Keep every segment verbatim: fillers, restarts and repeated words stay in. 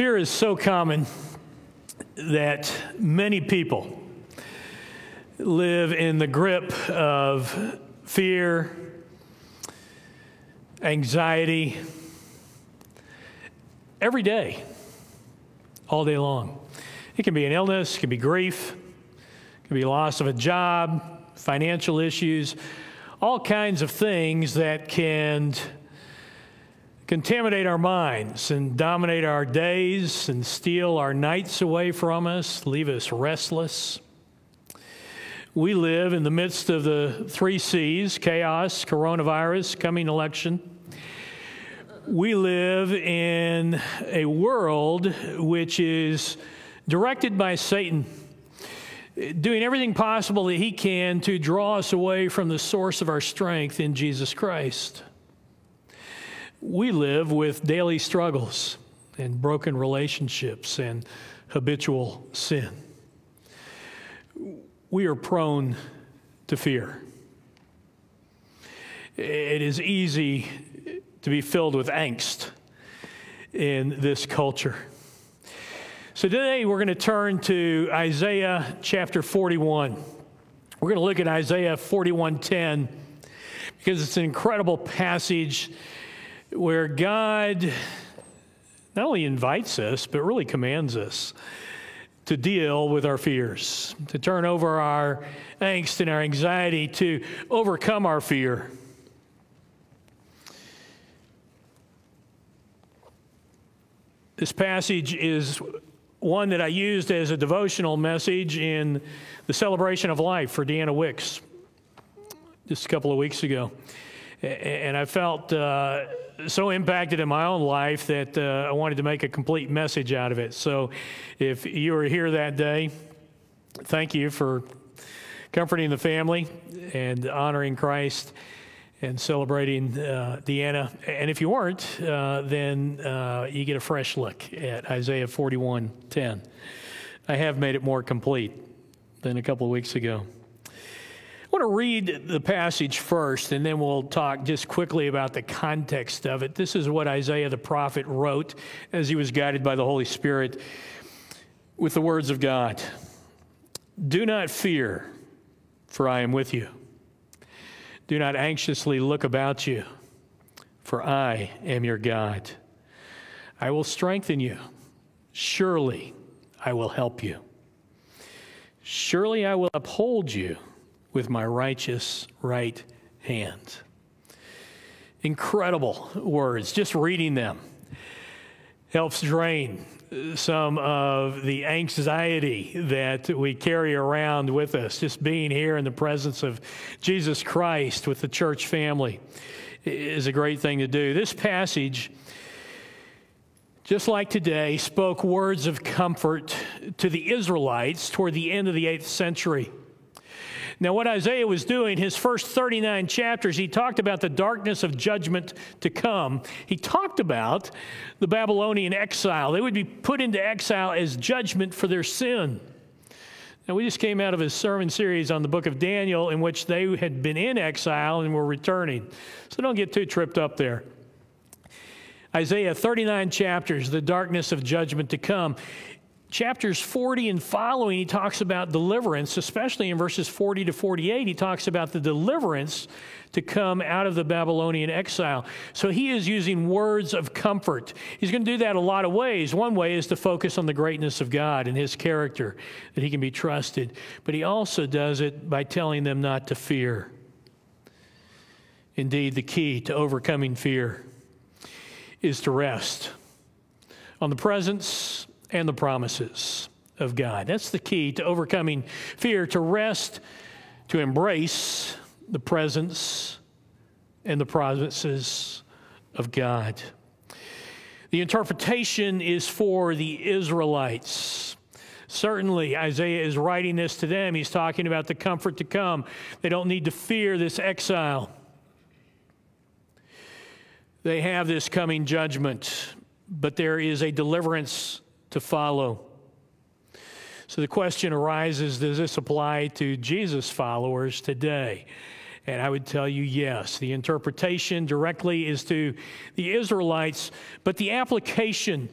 Fear is so common that many people live in the grip of fear, anxiety, every day, all day long. It can be an illness, it can be grief, it can be loss of a job, financial issues, all kinds of things that can contaminate our minds and dominate our days and steal our nights away from us, leave us restless. We live in the midst of the three C's: chaos, coronavirus, coming election. We live in a world which is directed by Satan, doing everything possible that he can to draw us away from the source of our strength in Jesus Christ. We live with daily struggles and broken relationships and habitual sin. We are prone to fear. It is easy to be filled with angst in this culture. So today we're going to turn to Isaiah chapter forty-one. We're going to look at Isaiah forty-one ten because it's an incredible passage where God not only invites us, but really commands us to deal with our fears, to turn over our angst and our anxiety, to overcome our fear. This passage is one that I used as a devotional message in the Celebration of Life for Deanna Wicks just a couple of weeks ago. And I felt uh, so impacted in my own life that uh, I wanted to make a complete message out of it. So if you were here that day, thank you for comforting the family and honoring Christ and celebrating uh, Deanna. And if you weren't, uh, then uh, you get a fresh look at Isaiah forty-one ten. I have made it more complete than a couple of weeks ago. I want to read the passage first, and then we'll talk just quickly about the context of it. This is what Isaiah the prophet wrote as he was guided by the Holy Spirit with the words of God. Do not fear, for I am with you. Do not anxiously look about you, for I am your God. I will strengthen you. Surely I will help you. Surely I will uphold you with my righteous right hand. Incredible words. Just reading them helps drain some of the anxiety that we carry around with us. Just being here in the presence of Jesus Christ with the church family is a great thing to do. This passage, just like today, spoke words of comfort to the Israelites toward the end of the eighth century. Now, what Isaiah was doing, his first thirty-nine chapters, he talked about the darkness of judgment to come. He talked about the Babylonian exile. They would be put into exile as judgment for their sin. Now, we just came out of a sermon series on the book of Daniel in which they had been in exile and were returning. So don't get too tripped up there. Isaiah thirty-nine chapters, the darkness of judgment to come. Chapters forty and following, he talks about deliverance, especially in verses forty to forty-eight. He talks about the deliverance to come out of the Babylonian exile. So he is using words of comfort. He's going to do that a lot of ways. One way is to focus on the greatness of God and his character, that he can be trusted. But he also does it by telling them not to fear. Indeed, the key to overcoming fear is to rest on the presence and the promises of God. That's the key to overcoming fear, to rest, to embrace the presence and the promises of God. The interpretation is for the Israelites. Certainly, Isaiah is writing this to them. He's talking about the comfort to come. They don't need to fear this exile. They have this coming judgment, but there is a deliverance to follow. So the question arises, does this apply to Jesus followers today? And I would tell you, yes. The interpretation directly is to the Israelites, but the application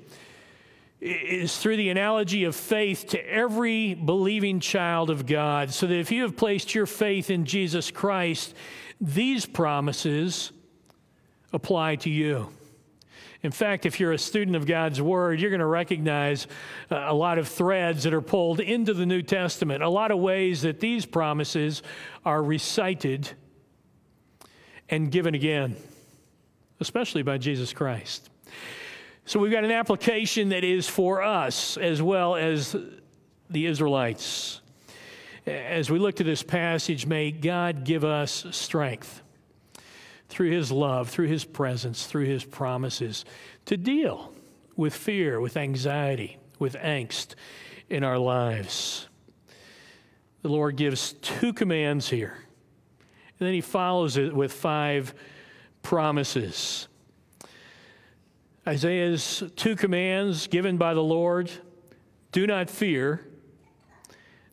is through the analogy of faith to every believing child of God, so that if you have placed your faith in Jesus Christ, these promises apply to you. In fact, if you're a student of God's Word, you're going to recognize a lot of threads that are pulled into the New Testament, a lot of ways that these promises are recited and given again, especially by Jesus Christ. So we've got an application that is for us as well as the Israelites. As we look to this passage, may God give us strength through His love, through His presence, through His promises, to deal with fear, with anxiety, with angst in our lives. The Lord gives two commands here, and then He follows it with five promises. Isaiah's two commands given by the Lord: do not fear,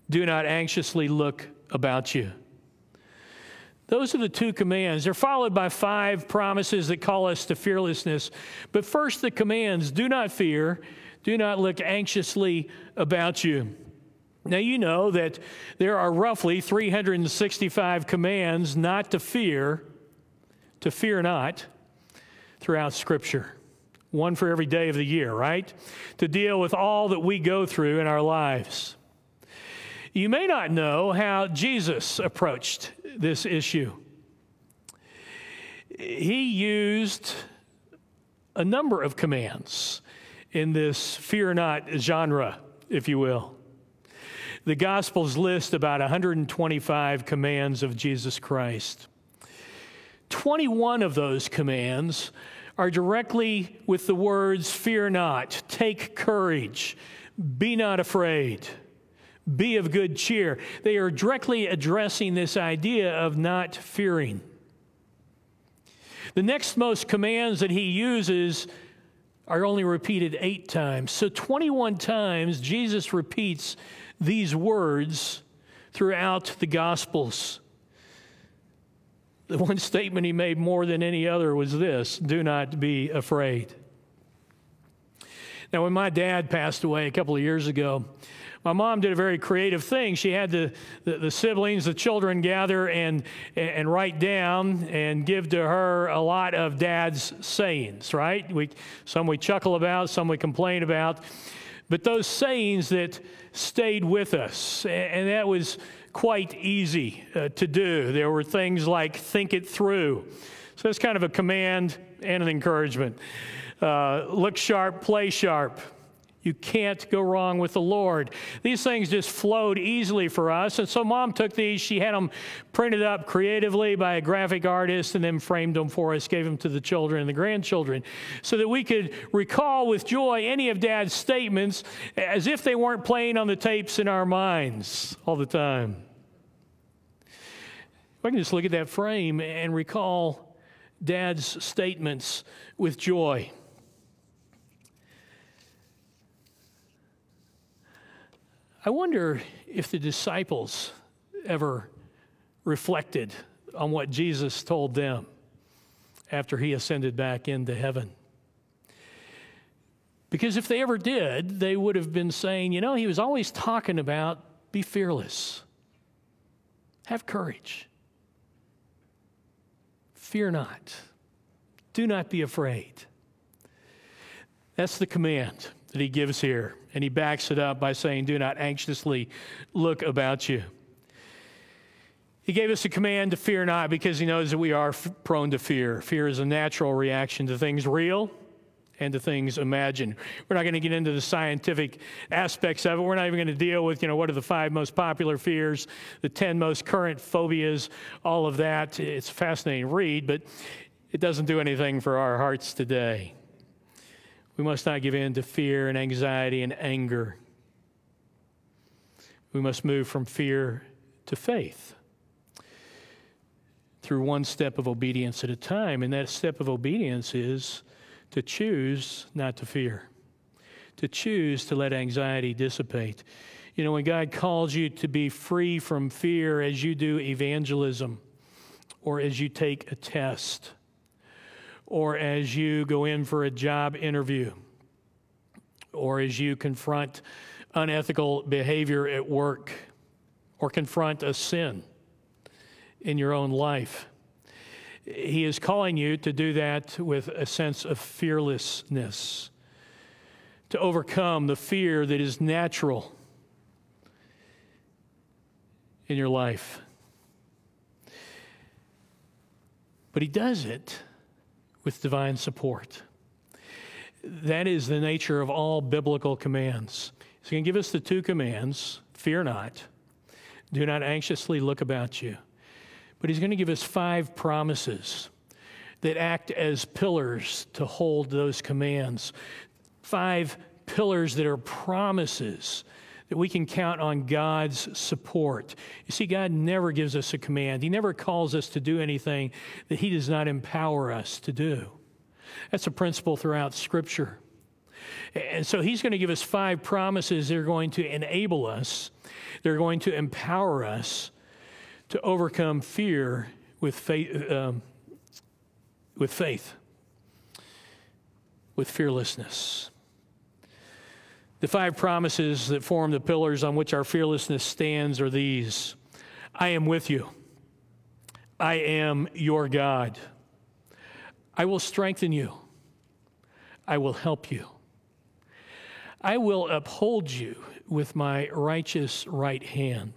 do not anxiously look about you. Those are the two commands. They're followed by five promises that call us to fearlessness. But first, the commands: do not fear, do not look anxiously about you. Now, you know that there are roughly three hundred sixty-five commands not to fear, to fear not, throughout Scripture. One for every day of the year, right? To deal with all that we go through in our lives. You may not know how Jesus approached this issue. He used a number of commands in this fear not genre, if you will. The Gospels list about one hundred twenty-five commands of Jesus Christ. twenty-one of those commands are directly with the words, fear not, take courage, be not afraid, be of good cheer. They are directly addressing this idea of not fearing. The next most commands that he uses are only repeated eight times. So twenty-one times Jesus repeats these words throughout the Gospels. The one statement he made more than any other was this: do not be afraid. Now, when my dad passed away a couple of years ago, my mom did a very creative thing. She had the, the, the siblings, the children gather and, and write down and give to her a lot of Dad's sayings, right? We, some we chuckle about, some we complain about. But those sayings that stayed with us, and, and that was quite easy uh, to do. There were things like think it through. So that's kind of a command and an encouragement. Uh, look sharp, play sharp. You can't go wrong with the Lord. These things just flowed easily for us. And so Mom took these. She had them printed up creatively by a graphic artist and then framed them for us, gave them to the children and the grandchildren so that we could recall with joy any of Dad's statements as if they weren't playing on the tapes in our minds all the time. If I can just look at that frame and recall Dad's statements with joy. I wonder if the disciples ever reflected on what Jesus told them after he ascended back into heaven. Because if they ever did, they would have been saying, you know, he was always talking about be fearless, have courage, fear not, do not be afraid. That's the command that he gives here. And he backs it up by saying, do not anxiously look about you. He gave us a command to fear not because he knows that we are f- prone to fear. Fear is a natural reaction to things real and to things imagined. We're not going to get into the scientific aspects of it. We're not even going to deal with, you know, what are the five most popular fears, the ten most current phobias, all of that. It's a fascinating read, but it doesn't do anything for our hearts today. We must not give in to fear and anxiety and anger. We must move from fear to faith through one step of obedience at a time. And that step of obedience is to choose not to fear, to choose to let anxiety dissipate. You know, when God calls you to be free from fear as you do evangelism or as you take a test, or as you go in for a job interview, or as you confront unethical behavior at work, or confront a sin in your own life. He is calling you to do that with a sense of fearlessness, to overcome the fear that is natural in your life. But he does it with divine support. That is the nature of all biblical commands. He's going to give us the two commands, fear not, do not anxiously look about you. But he's going to give us five promises that act as pillars to hold those commands. Five pillars that are promises that we can count on God's support. You see, God never gives us a command. He never calls us to do anything that he does not empower us to do. That's a principle throughout Scripture. And so he's going to give us five promises that are going to enable us, they're going to empower us to overcome fear with faith, um, with faith, with fearlessness. The five promises that form the pillars on which our fearlessness stands are these. I am with you. I am your God. I will strengthen you. I will help you. I will uphold you with my righteous right hand.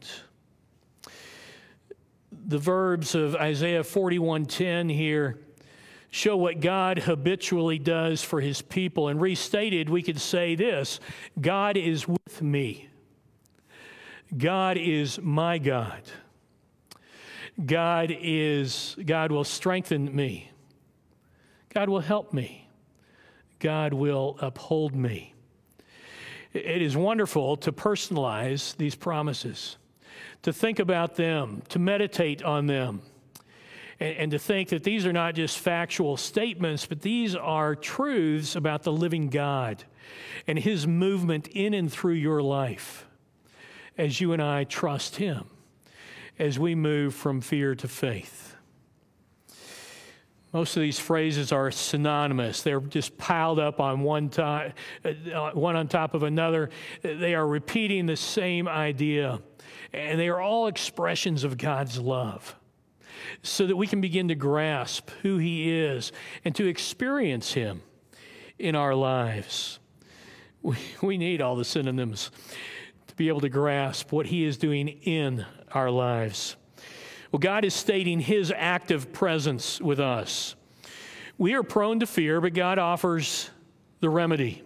The verbs of Isaiah forty-one ten here show what God habitually does for his people. And restated, we could say this, God is with me. God is my God. God is, God will strengthen me. God will help me. God will uphold me. It is wonderful to personalize these promises, to think about them, to meditate on them, and, and to think that these are not just factual statements, but these are truths about the living God and his movement in and through your life as you and I trust him, as we move from fear to faith. Most of these phrases are synonymous. They're just piled up on one, to one on top of another. They are repeating the same idea, and they are all expressions of God's love so that we can begin to grasp who he is and to experience him in our lives. We, we need all the synonyms to be able to grasp what he is doing in our lives. Well, God is stating his active presence with us. We are prone to fear, but God offers the remedy.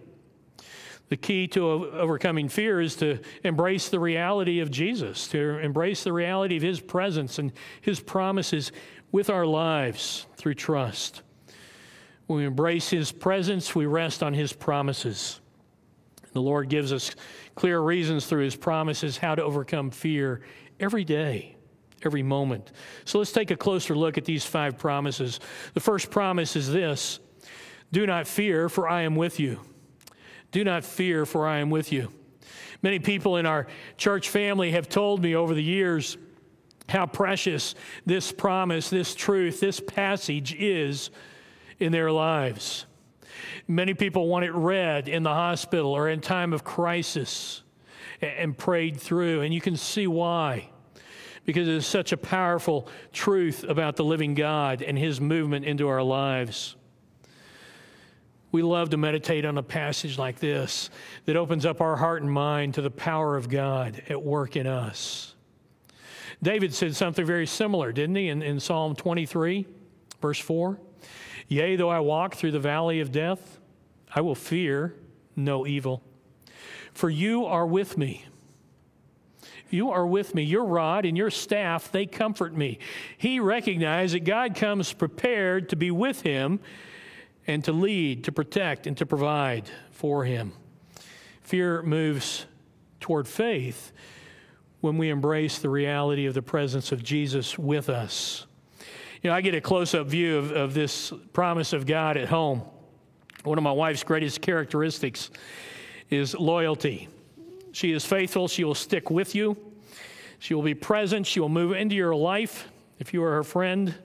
The key to overcoming fear is to embrace the reality of Jesus, to embrace the reality of his presence and his promises with our lives through trust. When we embrace his presence, we rest on his promises. The Lord gives us clear reasons through his promises how to overcome fear every day, every moment. So let's take a closer look at these five promises. The first promise is this, do not fear, for I am with you. Do not fear, for I am with you. Many people in our church family have told me over the years how precious this promise, this truth, this passage is in their lives. Many people want it read in the hospital or in time of crisis and prayed through, and you can see why. Because it is such a powerful truth about the living God and his movement into our lives. We love to meditate on a passage like this that opens up our heart and mind to the power of God at work in us. David said something very similar, didn't he, in, in Psalm twenty-three, verse four? Yea, though I walk through the valley of death, I will fear no evil, for you are with me. You are with me. Your rod and your staff, they comfort me. He recognized that God comes prepared to be with him and to lead, to protect, and to provide for him. Fear moves toward faith when we embrace the reality of the presence of Jesus with us. You know, I get a close-up view of, of this promise of God at home. One of my wife's greatest characteristics is loyalty. She is faithful. She will stick with you. She will be present. She will move into your life if you are her friend.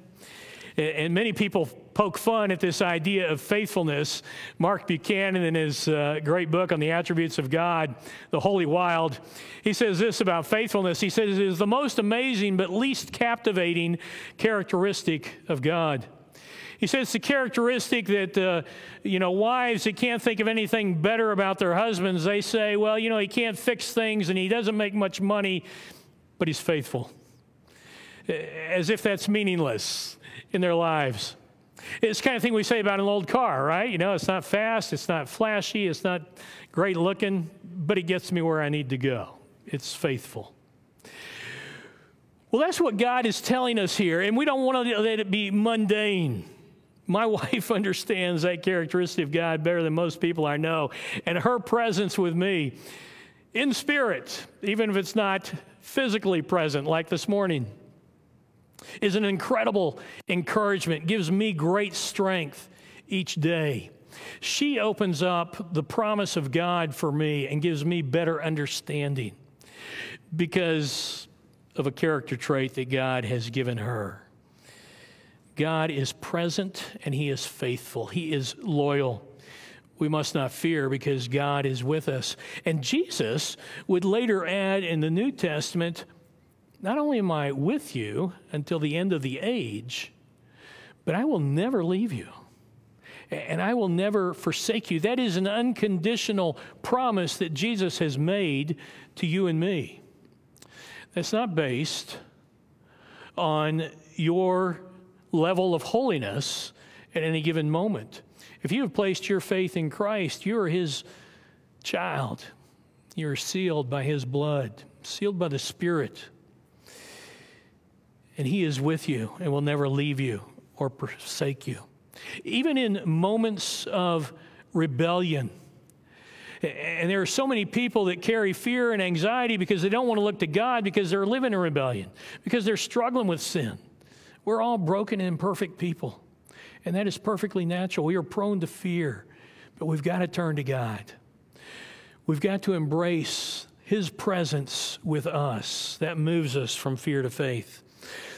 And many people poke fun at this idea of faithfulness. Mark Buchanan, in his uh, great book on the attributes of God, The Holy Wild, he says this about faithfulness. He says it is the most amazing but least captivating characteristic of God. He says the characteristic that, uh, you know, wives that can't think of anything better about their husbands, they say, well, you know, he can't fix things and he doesn't make much money, but he's faithful. As if that's meaningless in their lives. It's the kind of thing we say about an old car, right? You know, it's not fast, it's not flashy, it's not great looking, but it gets me where I need to go. It's faithful. Well, that's what God is telling us here, and we don't want to let it be mundane. My wife understands that characteristic of God better than most people I know, and her presence with me in spirit, even if it's not physically present like this morning, is an incredible encouragement, gives me great strength each day. She opens up the promise of God for me and gives me better understanding because of a character trait that God has given her. God is present and he is faithful. He is loyal. We must not fear because God is with us. And Jesus would later add in the New Testament, not only am I with you until the end of the age, but I will never leave you and I will never forsake you. That is an unconditional promise that Jesus has made to you and me. That's not based on your level of holiness at any given moment. If you have placed your faith in Christ, you are his child. You're sealed by his blood, sealed by the Spirit. And he is with you and will never leave you or forsake you. Even in moments of rebellion, and there are so many people that carry fear and anxiety because they don't want to look to God because they're living in rebellion, because they're struggling with sin. We're all broken and imperfect people, and that is perfectly natural. We are prone to fear, but we've got to turn to God. We've got to embrace his presence with us. That moves us from fear to faith.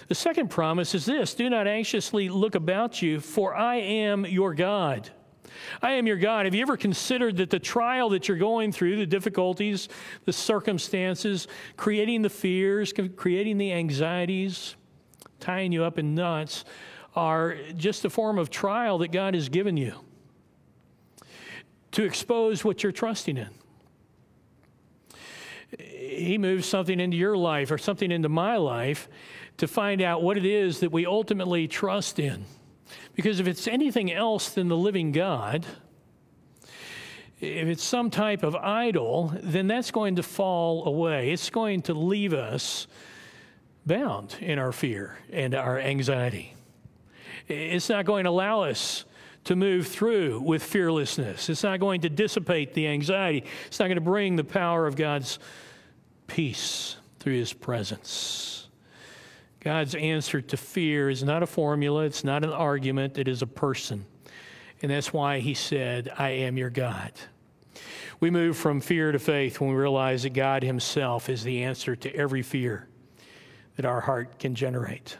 The second promise is this: do not anxiously look about you, for I am your God. I am your God. Have you ever considered that the trial that you're going through, the difficulties, the circumstances, creating the fears, creating the anxieties, tying you up in knots, are just a form of trial that God has given you to expose what you're trusting in? He moves something into your life or something into my life to find out what it is that we ultimately trust in. Because if it's anything else than the living God, if it's some type of idol, then that's going to fall away. It's going to leave us bound in our fear and our anxiety. It's not going to allow us to move through with fearlessness. It's not going to dissipate the anxiety. It's not going to bring the power of God's peace through his presence. God's answer to fear is not a formula. It's not an argument. It is a person. And that's why he said, I am your God. We move from fear to faith when we realize that God himself is the answer to every fear that our heart can generate.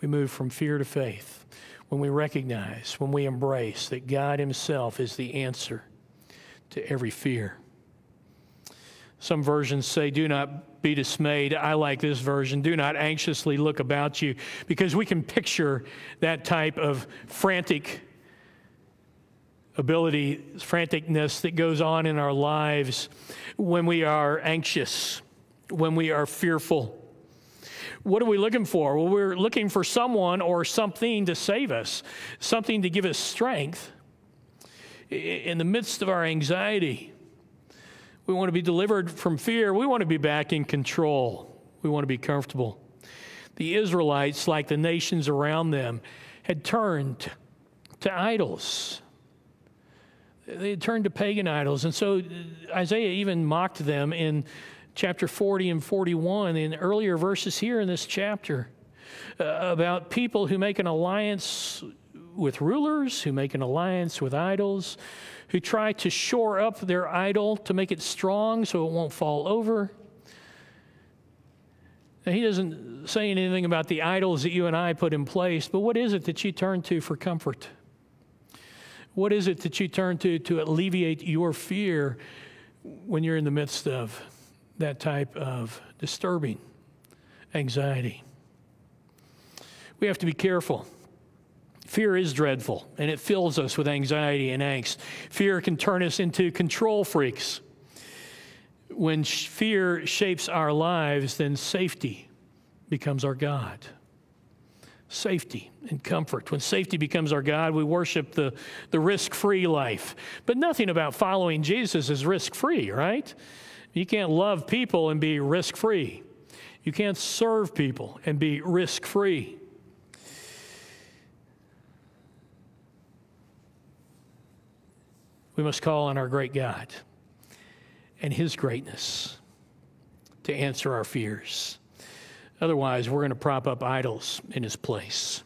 We move from fear to faith when we recognize, when we embrace that God himself is the answer to every fear. Some versions say, do not be dismayed. I like this version. Do not anxiously look about you, because we can picture that type of frantic ability, franticness that goes on in our lives when we are anxious, when we are fearful. What are we looking for? Well, we're looking for someone or something to save us, something to give us strength in the midst of our anxiety. We want to be delivered from fear. We want to be back in control. We want to be comfortable. The Israelites, like the nations around them, had turned to idols. They had turned to pagan idols. And so Isaiah even mocked them in chapter forty and forty-one, in earlier verses here in this chapter, uh, about people who make an alliance with rulers, who make an alliance with idols, who try to shore up their idol to make it strong so it won't fall over. He doesn't say anything about the idols that you and I put in place, but what is it that you turn to for comfort? What is it that you turn to to alleviate your fear when you're in the midst of that type of disturbing anxiety? We have to be careful. Fear is dreadful, and it fills us with anxiety and angst. Fear can turn us into control freaks. When sh- fear shapes our lives, then safety becomes our God. Safety and comfort. When safety becomes our God, we worship the, the risk-free life. But nothing about following Jesus is risk-free, right? You can't love people and be risk-free. You can't serve people and be risk-free. We must call on our great God and His greatness to answer our fears. Otherwise, we're going to prop up idols in His place.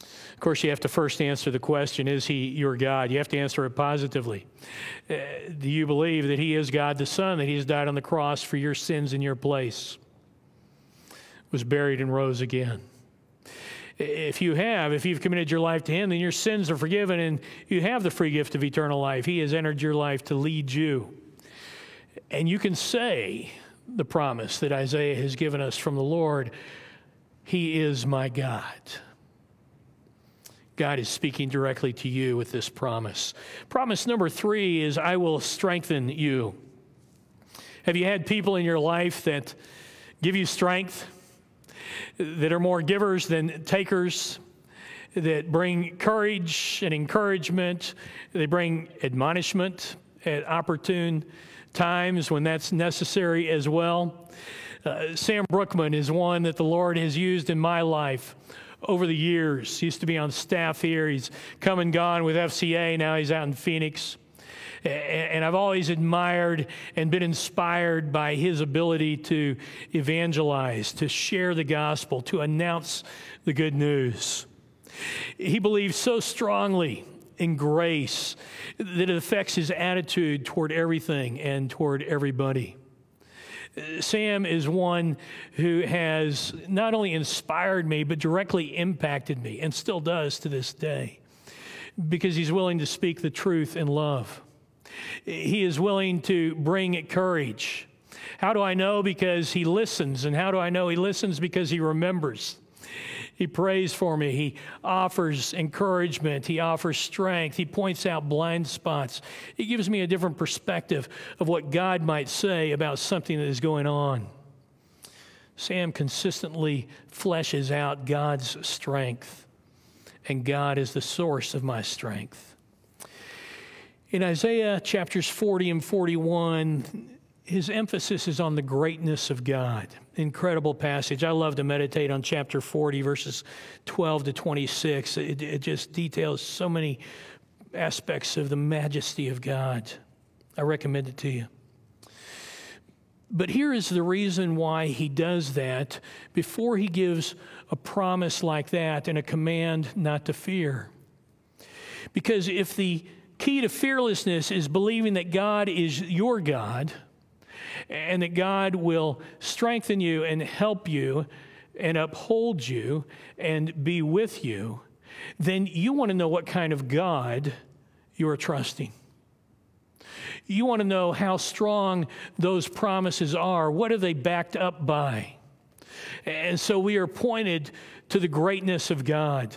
Of course, you have to first answer the question, is He your God? You have to answer it positively. Uh, do you believe that He is God the Son, that He has died on the cross for your sins in your place, was buried and rose again? If you have, if you've committed your life to Him, then your sins are forgiven and you have the free gift of eternal life. He has entered your life to lead you. And you can say the promise that Isaiah has given us from the Lord, He is my God. God is speaking directly to you with this promise. Promise number three is, I will strengthen you. Have you had people in your life that give you strength, that are more givers than takers, that bring courage and encouragement, they bring admonishment at opportune times when that's necessary as well? Uh, Sam Brookman is one that the Lord has used in my life over the years. He used to be on staff here. He's come and gone with F C A. Now he's out in Phoenix. And I've always admired and been inspired by his ability to evangelize, to share the gospel, to announce the good news. He believes so strongly in grace that it affects his attitude toward everything and toward everybody. Sam is one who has not only inspired me, but directly impacted me, and still does to this day, because he's willing to speak the truth in love. He is willing to bring courage. How do I know? Because he listens. And how do I know he listens? Because he remembers. He prays for me. He offers encouragement. He offers strength. He points out blind spots. He gives me a different perspective of what God might say about something that is going on. Sam consistently fleshes out God's strength, and God is the source of my strength. In Isaiah chapters forty and forty-one, his emphasis is on the greatness of God. Incredible passage. I love to meditate on chapter forty, verses twelve to twenty-six. It, it just details so many aspects of the majesty of God. I recommend it to you. But here is the reason why he does that before he gives a promise like that and a command not to fear. Because if the key to fearlessness is believing that God is your God and that God will strengthen you and help you and uphold you and be with you, then you want to know what kind of God you are trusting. You want to know how strong those promises are. What are they backed up by? And so we are pointed to the greatness of God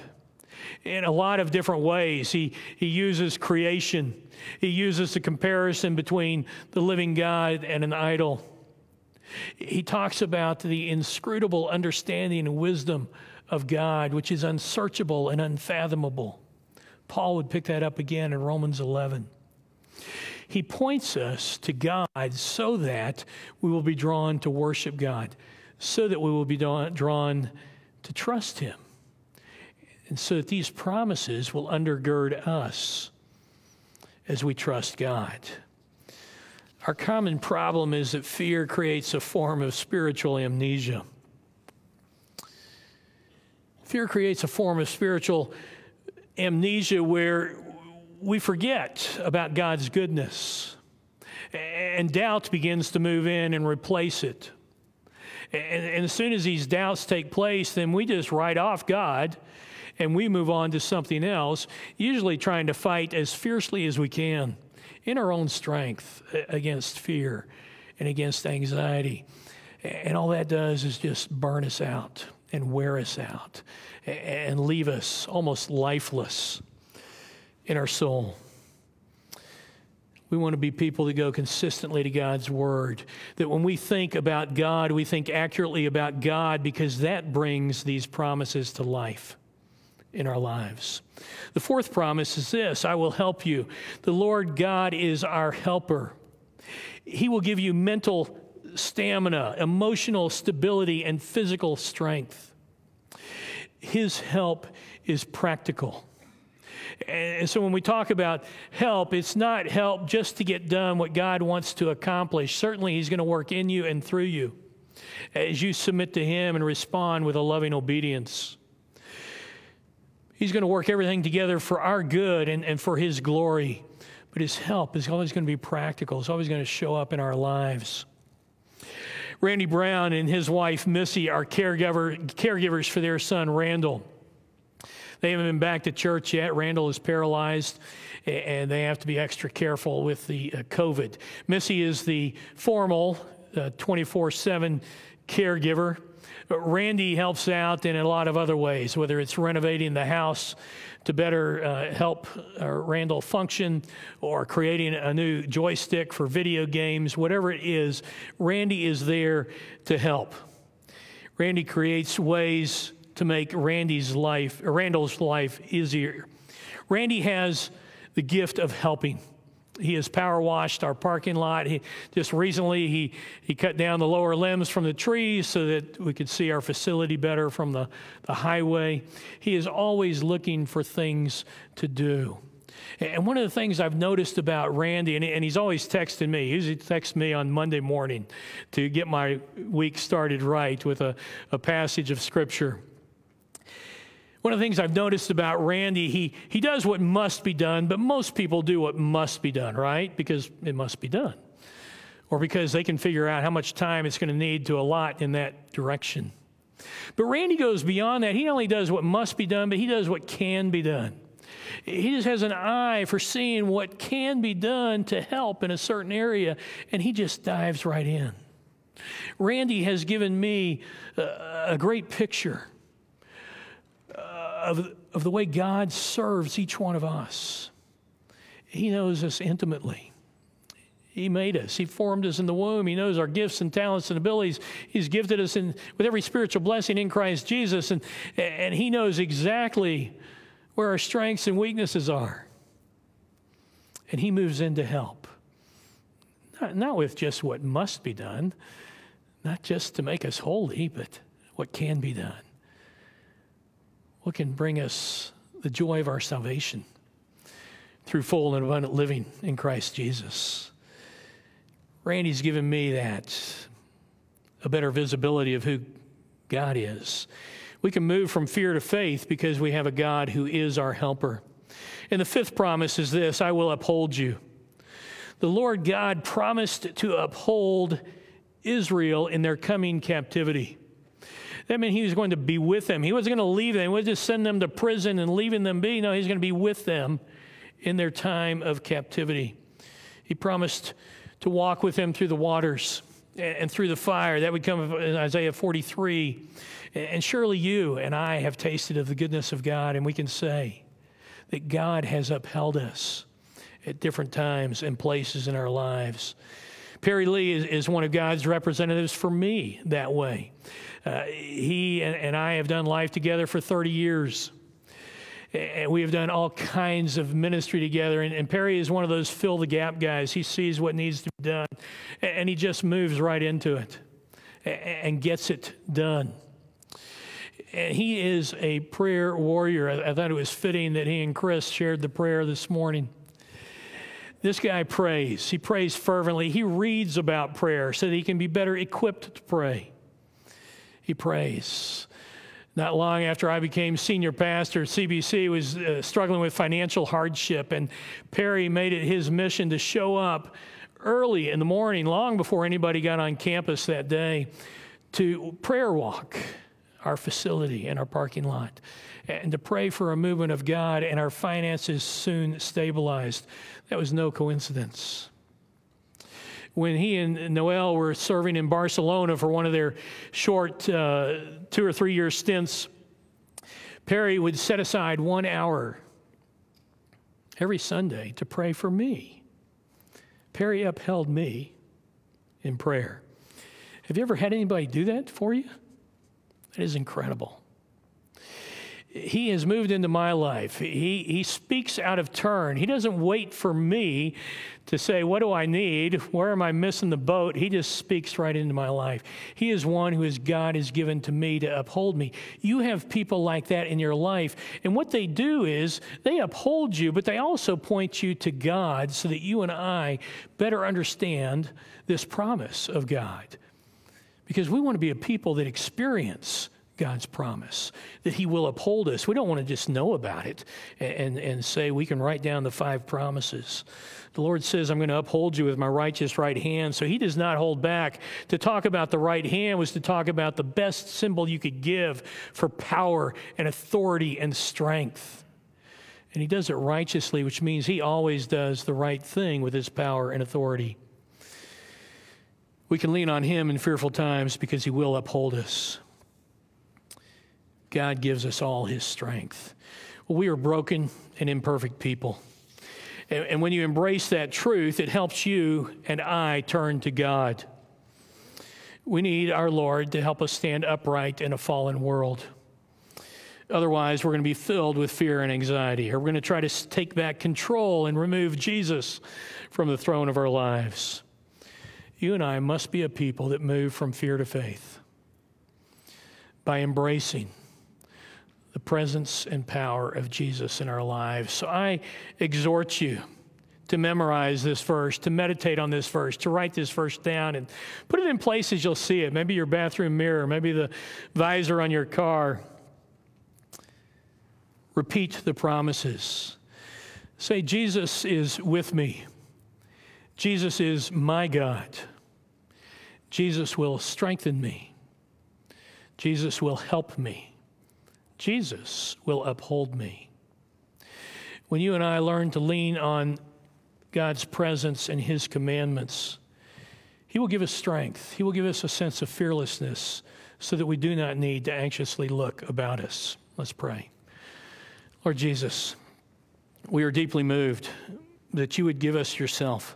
in a lot of different ways. He, he uses creation. He uses the comparison between the living God and an idol. He talks about the inscrutable understanding and wisdom of God, which is unsearchable and unfathomable. Paul would pick that up again in Romans eleven. He points us to God so that we will be drawn to worship God, so that we will be drawn to trust Him, and so that these promises will undergird us as we trust God. Our common problem is that fear creates a form of spiritual amnesia. Fear creates a form of spiritual amnesia where we forget about God's goodness, and doubt begins to move in and replace it. And, and as soon as these doubts take place, then we just write off God and we move on to something else, usually trying to fight as fiercely as we can in our own strength against fear and against anxiety. And all that does is just burn us out and wear us out and leave us almost lifeless in our soul. We want to be people that go consistently to God's Word, that when we think about God, we think accurately about God, because that brings these promises to life in our lives. The fourth promise is this: I will help you. The Lord God is our helper. He will give you mental stamina, emotional stability, and physical strength. His help is practical. And so when we talk about help, it's not help just to get done what God wants to accomplish. Certainly He's going to work in you and through you as you submit to Him and respond with a loving obedience. He's going to work everything together for our good and, and for His glory. But His help is always going to be practical. It's always going to show up in our lives. Randy Brown and his wife, Missy, are caregiver, caregivers for their son, Randall. They haven't been back to church yet. Randall is paralyzed, and they have to be extra careful with the uh, COVID. Missy is the formal twenty-four seven caregiver. But Randy helps out in a lot of other ways, whether it's renovating the house to better uh, help uh, Randall function, or creating a new joystick for video games. Whatever it is, Randy is there to help. Randy creates ways to make Randy's life, Randall's life easier. Randy has the gift of helping. He has power washed our parking lot. He, just recently, he, he cut down the lower limbs from the trees so that we could see our facility better from the, the highway. He is always looking for things to do. And one of the things I've noticed about Randy, and, and he's always texting me, he usually texts me on Monday morning to get my week started right with a, a passage of Scripture. One of the things I've noticed about Randy, he, he does what must be done, but most people do what must be done, right? Because it must be done, or because they can figure out how much time it's going to need to allot in that direction. But Randy goes beyond that. He not only does what must be done, but he does what can be done. He just has an eye for seeing what can be done to help in a certain area, and he just dives right in. Randy has given me a, a great picture Of, of the way God serves each one of us. He knows us intimately. He made us. He formed us in the womb. He knows our gifts and talents and abilities. He's gifted us in, with every spiritual blessing in Christ Jesus, and, and He knows exactly where our strengths and weaknesses are. And He moves in to help. Not, not with just what must be done, not just to make us holy, but what can be done. What can bring us the joy of our salvation through full and abundant living in Christ Jesus? Randy's given me that, a better visibility of who God is. We can move from fear to faith because we have a God who is our helper. And the fifth promise is this: I will uphold you. The Lord God promised to uphold Israel in their coming captivity. That meant He was going to be with them. He wasn't going to leave them. He wasn't just send them to prison and leaving them be. No, He's going to be with them in their time of captivity. He promised to walk with them through the waters and through the fire. That would come in Isaiah forty-three. And surely you and I have tasted of the goodness of God, and we can say that God has upheld us at different times and places in our lives. Perry Lee is, is one of God's representatives for me that way. Uh, he and, and I have done life together for thirty years. And we have done all kinds of ministry together. And, and Perry is one of those fill-the-gap guys. He sees what needs to be done, and, and he just moves right into it and, and gets it done. And he is a prayer warrior. I, I thought it was fitting that he and Chris shared the prayer this morning. This guy prays. He prays fervently. He reads about prayer so that he can be better equipped to pray. He prays. Not long after I became senior pastor, C B C was uh, struggling with financial hardship, and Perry made it his mission to show up early in the morning, long before anybody got on campus that day, to prayer walk our facility and our parking lot, and to pray for a movement of God and our finances soon stabilized. That was no coincidence. When he and Noel were serving in Barcelona for one of their short uh, two or three year stints, Perry would set aside one hour every Sunday to pray for me. Perry upheld me in prayer. Have you ever had anybody do that for you? That is incredible. He has moved into my life. He, he speaks out of turn. He doesn't wait for me to say, what do I need? Where am I missing the boat? He just speaks right into my life. He is one who is God has given to me to uphold me. You have people like that in your life. And what they do is they uphold you, but they also point you to God so that you and I better understand this promise of God. Because we want to be a people that experience God's promise, that he will uphold us. We don't want to just know about it and, and, and say we can write down the five promises. The Lord says, I'm going to uphold you with my righteous right hand. So he does not hold back. To talk about the right hand was to talk about the best symbol you could give for power and authority and strength. And he does it righteously, which means he always does the right thing with his power and authority. We can lean on him in fearful times because he will uphold us. God gives us all his strength. Well, we are broken and imperfect people. And, and when you embrace that truth, it helps you and I turn to God. We need our Lord to help us stand upright in a fallen world. Otherwise, we're going to be filled with fear and anxiety, or we're going to try to take back control and remove Jesus from the throne of our lives. You and I must be a people that move from fear to faith by embracing the presence and power of Jesus in our lives. So I exhort you to memorize this verse, to meditate on this verse, to write this verse down and put it in places you'll see it. Maybe your bathroom mirror, maybe the visor on your car. Repeat the promises. Say, Jesus is with me. Jesus is my God. Jesus will strengthen me. Jesus will help me. Jesus will uphold me. When you and I learn to lean on God's presence and his commandments, he will give us strength. He will give us a sense of fearlessness so that we do not need to anxiously look about us. Let's pray. Lord Jesus, we are deeply moved that you would give us yourself.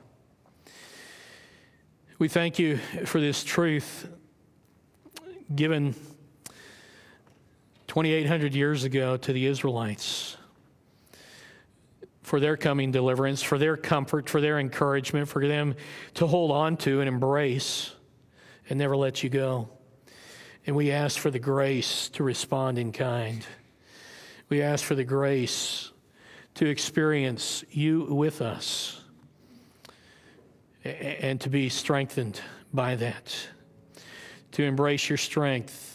We thank you for this truth given twenty-eight hundred years ago to the Israelites for their coming deliverance, for their comfort, for their encouragement, for them to hold on to and embrace and never let you go. And we ask for the grace to respond in kind. We ask for the grace to experience you with us and to be strengthened by that, to embrace your strength,